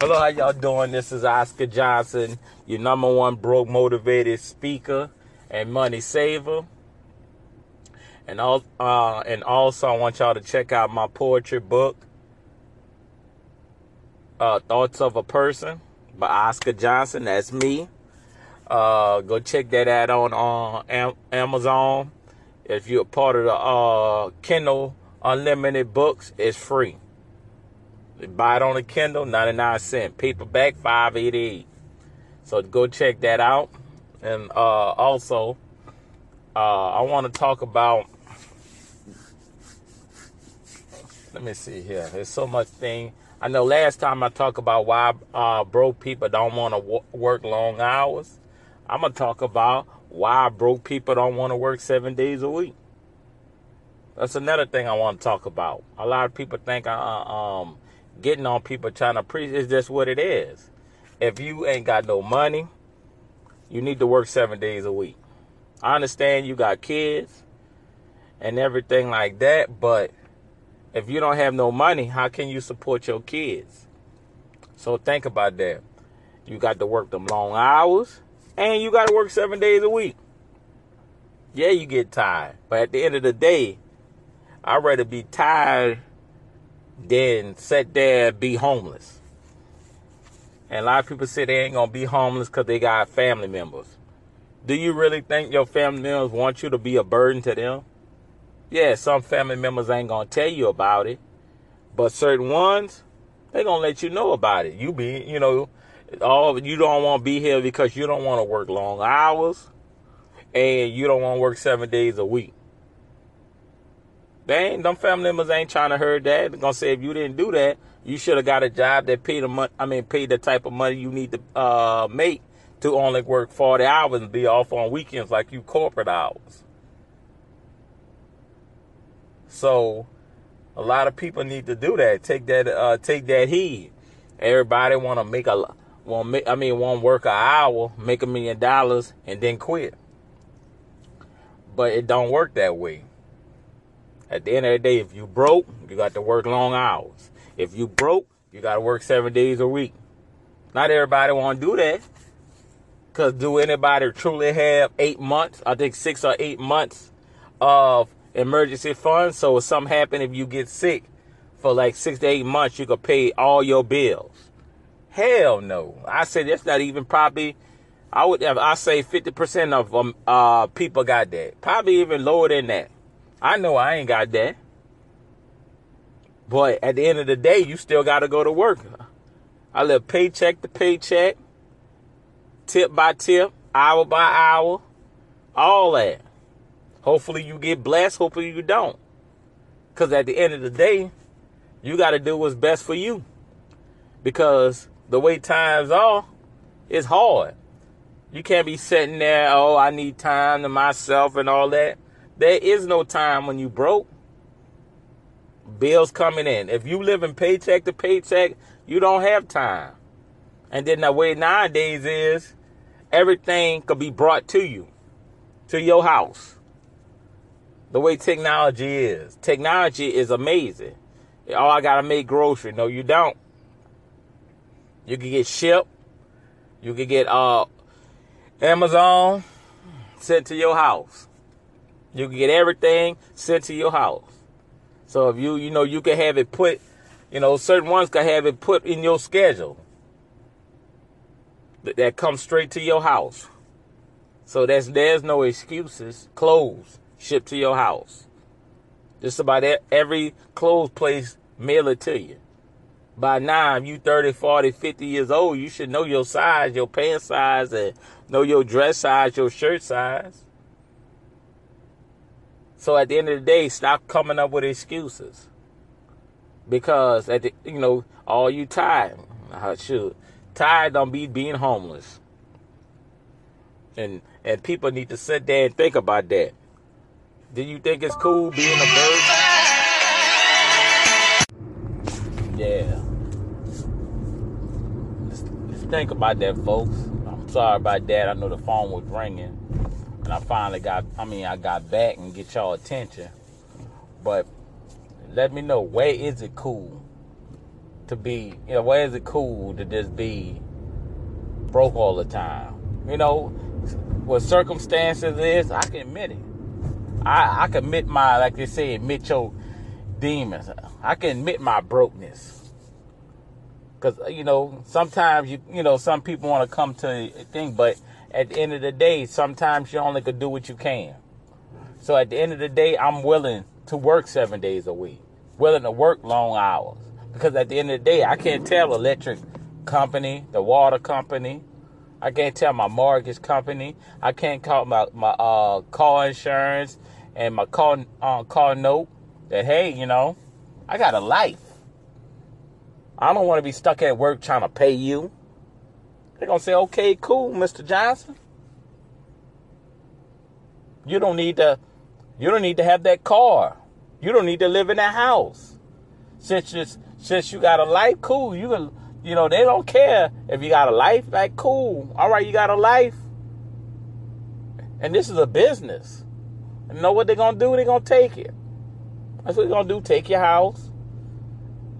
Hello, how y'all doing? This is Oscar Johnson, your number one broke motivated speaker and money saver. And also I want y'all to check out my poetry book, Thoughts of a Person by Oscar Johnson. That's me. Go check that out on Amazon. If you're a part of the Kindle Unlimited books, it's free. You buy it on a Kindle, 99 cents. Paperback, $5.88. So go check that out. And also, I want to talk about. Let me see here. There's so much thing. I know last time I talked about why broke people don't want to work long hours. I'm gonna talk about why broke people don't want to work 7 days a week. That's another thing I want to talk about. A lot of people think I'm getting on people trying to preach. It's just what it is. If you ain't got no money, you need to work 7 days a week. I understand you got kids and everything like that, but if you don't have no money, how can you support your kids? So think about that. You got to work them long hours, and you got to work 7 days a week. Yeah, you get tired, but at the end of the day, I'd rather be tired than sit there and be homeless. And a lot of people say they ain't going to be homeless because they got family members. Do you really think your family members want you to be a burden to them? Yeah, some family members ain't going to tell you about it, but certain ones, they going to let you know about it. You don't want to be here because you don't want to work long hours and you don't want to work 7 days a week. Them family members ain't trying to hurt that. They're going to say, if you didn't do that, you should have got a job that paid the type of money you need to make to only work 40 hours and be off on weekends like you corporate hours. So a lot of people need to do that. Take that heed. Everybody want to work an hour, make $1 million, and then quit. But it don't work that way. At the end of the day, if you broke, you got to work long hours. If you broke, you got to work 7 days a week. Not everybody want to do that. Because do anybody truly have 8 months? I think 6 or 8 months of emergency funds. So if something happens, if you get sick for like 6 to 8 months, you could pay all your bills. Hell no. I say that's not even probably... I say 50% of people got that. Probably even lower than that. I know I ain't got that. But at the end of the day, you still got to go to work. I live paycheck to paycheck, tip by tip, hour by hour, all that. Hopefully you get blessed. Hopefully you don't. Because at the end of the day, you got to do what's best for you. Because the way times are, it's hard. You can't be sitting there, I need time to myself and all that. There is no time when you broke. Bills coming in. If you living paycheck to paycheck, you don't have time. And then the way nowadays is, everything could be brought to you, to your house. The way technology is. Technology is amazing. I got to make grocery. No, you don't. You can get shipped. You can get Amazon sent to your house. You can get everything sent to your house. So if you can have it put, certain ones can have it put in your schedule. That comes straight to your house. So there's no excuses. Clothes shipped to your house. Just about every clothes place mail it to you. By now, if you 30, 40, 50 years old, you should know your size, your pants size, and know your dress size, your shirt size. So at the end of the day, stop coming up with excuses. Because all you tired. Tired don't be being homeless. And people need to sit there and think about that. Do you think it's cool being a bird? Yeah. Let's think about that, folks. I'm sorry about that. I know the phone was ringing. And I finally got back and get y'all attention. But let me know, where is it cool to be, you know, why is it cool to just be broke all the time? You know, what circumstances is, I can admit it. I can admit my, like they say, admit your demons. I can admit my brokenness. Because, you know, sometimes, you know, some people want to come to a thing, but at the end of the day, sometimes you only could do what you can. So at the end of the day, I'm willing to work 7 days a week, willing to work long hours. Because at the end of the day, I can't tell electric company, the water company. I can't tell my mortgage company. I can't call my car insurance and my car note that, hey, you know, I got a life. I don't want to be stuck at work trying to pay you. They're going to say, okay, cool, Mr. Johnson. You don't need to have that car. You don't need to live in that house. Since you got a life, cool. You can, you know, they don't care if you got a life. Like, cool. All right, you got a life. And this is a business. And know what they're going to do? They're going to take it. That's what they're going to do. Take your house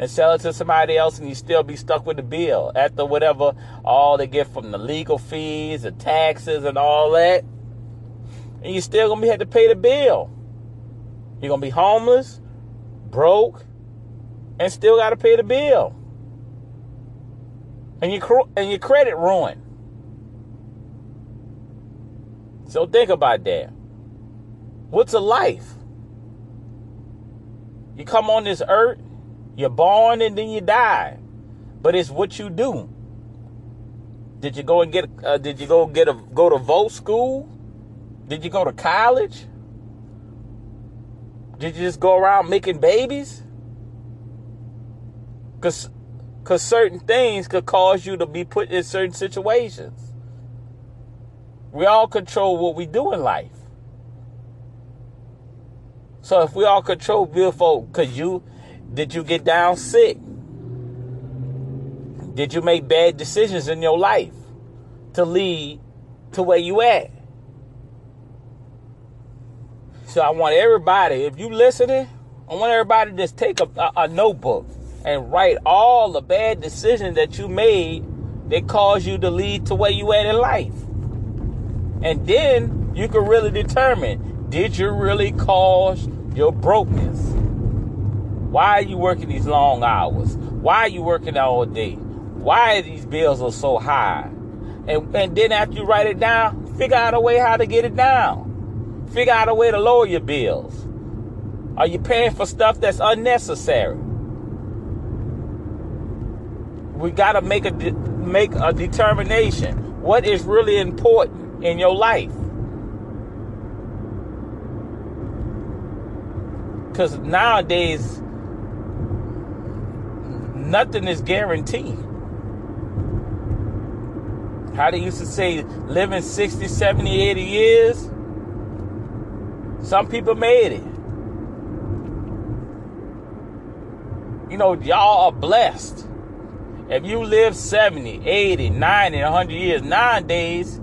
and sell it to somebody else, and you still be stuck with the bill after whatever all they get from the legal fees and taxes and all that. And you still going to have to pay the bill. You're going to be homeless, broke, and still got to pay the bill. And your credit ruined. So think about that. What's a life? You come on this earth, you're born and then you die, but it's what you do. Did you go and get? Did you go to vote school? Did you go to college? Did you just go around making babies? Cause certain things could cause you to be put in certain situations. We all control what we do in life. So if we all control, beautiful, did you get down sick? Did you make bad decisions in your life to lead to where you at? So I want everybody, if you listening, I want everybody to just take a notebook and write all the bad decisions that you made that caused you to lead to where you at in life. And then you can really determine, did you really cause your brokenness? Why are you working these long hours? Why are you working all day? Why are these bills are so high? And then after you write it down, figure out a way how to get it down. Figure out a way to lower your bills. Are you paying for stuff that's unnecessary? We got to make a determination. What is really important in your life? Because nowadays, nothing is guaranteed. How they used to say, living 60, 70, 80 years. Some people made it. You know, y'all are blessed. If you live 70, 80, 90, 100 years nowadays,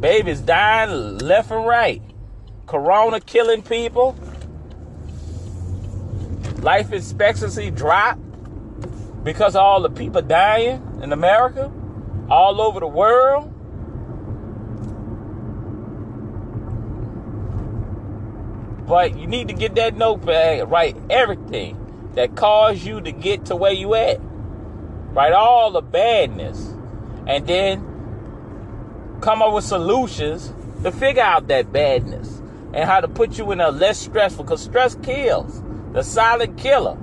babies dying left and right. Corona killing people. Life expectancy dropped because of all the people dying in America, all over the world. But you need to get that notepad, write everything that caused you to get to where you at. Write all the badness. And then come up with solutions to figure out that badness and how to put you in a less stressful, because stress kills. The silent killer.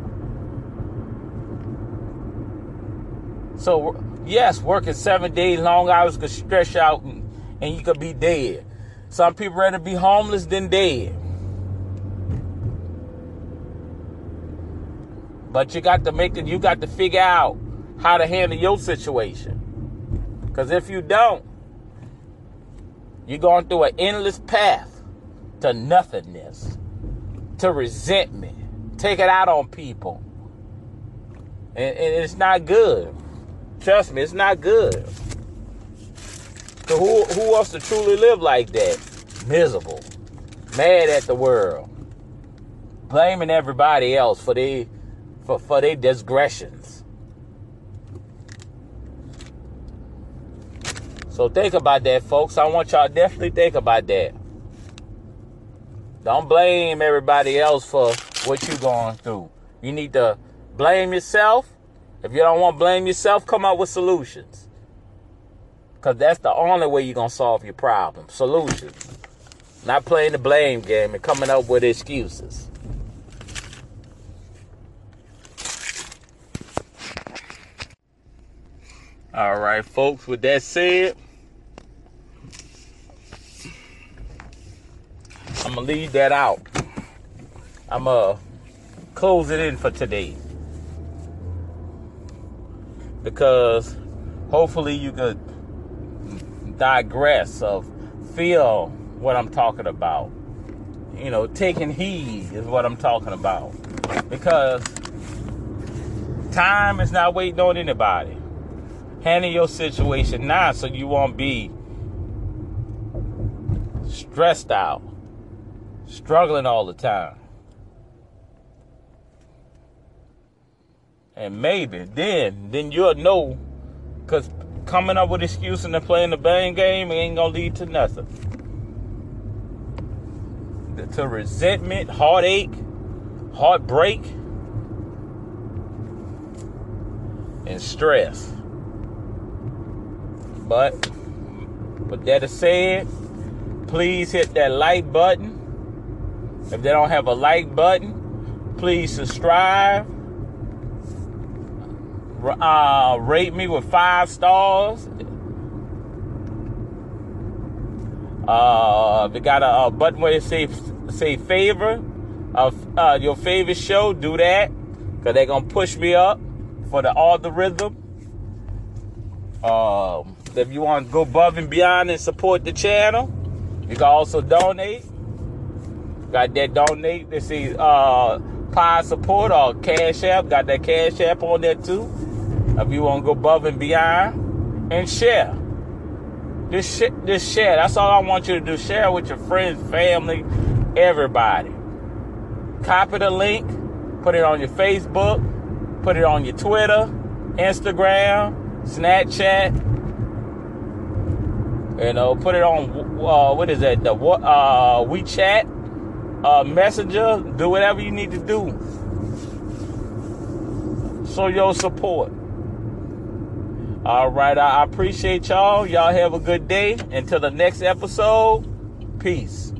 So, yes, working 7 days, long hours could stretch out and you could be dead. Some people rather be homeless than dead. But you got to figure out how to handle your situation. Because if you don't, you're going through an endless path to nothingness, to resentment. Take it out on people. And it's not good. Trust me, it's not good. So who wants to truly live like that? Miserable. Mad at the world. Blaming everybody else for their for their digressions. So think about that, folks. I want y'all to definitely think about that. Don't blame everybody else for what you're going through. You need to blame yourself. If you don't want to blame yourself, come up with solutions. Because that's the only way you're going to solve your problem. Solutions. Not playing the blame game and coming up with excuses. All right, folks. With that said, I'm going to leave that out. I'm going to close it in for today. Because hopefully you could digress or feel what I'm talking about. You know, taking heed is what I'm talking about. Because time is not waiting on anybody. Handle your situation now so you won't be stressed out, struggling all the time. And maybe then you'll know, because coming up with excuses and playing the blame game ain't going to lead to nothing. To resentment, heartache, heartbreak, and stress. But with that said, please hit that like button. If they don't have a like button, please subscribe. Rate me with 5 stars. They got a button where it say favor of your favorite show. Do that, because they're going to push me up for the algorithm. If you want to go above and beyond and support the channel, you can also donate. Got that donate. This is Pod Support or Cash App. Got that Cash App on there too. If you want to go above and beyond. And share. Just share. That's all I want you to do. Share with your friends, family, everybody. Copy the link. Put it on your Facebook. Put it on your Twitter, Instagram, Snapchat. You know, put it on, the WeChat, Messenger, do whatever you need to do. Show your support. All right, I appreciate y'all. Y'all have a good day. Until the next episode, peace.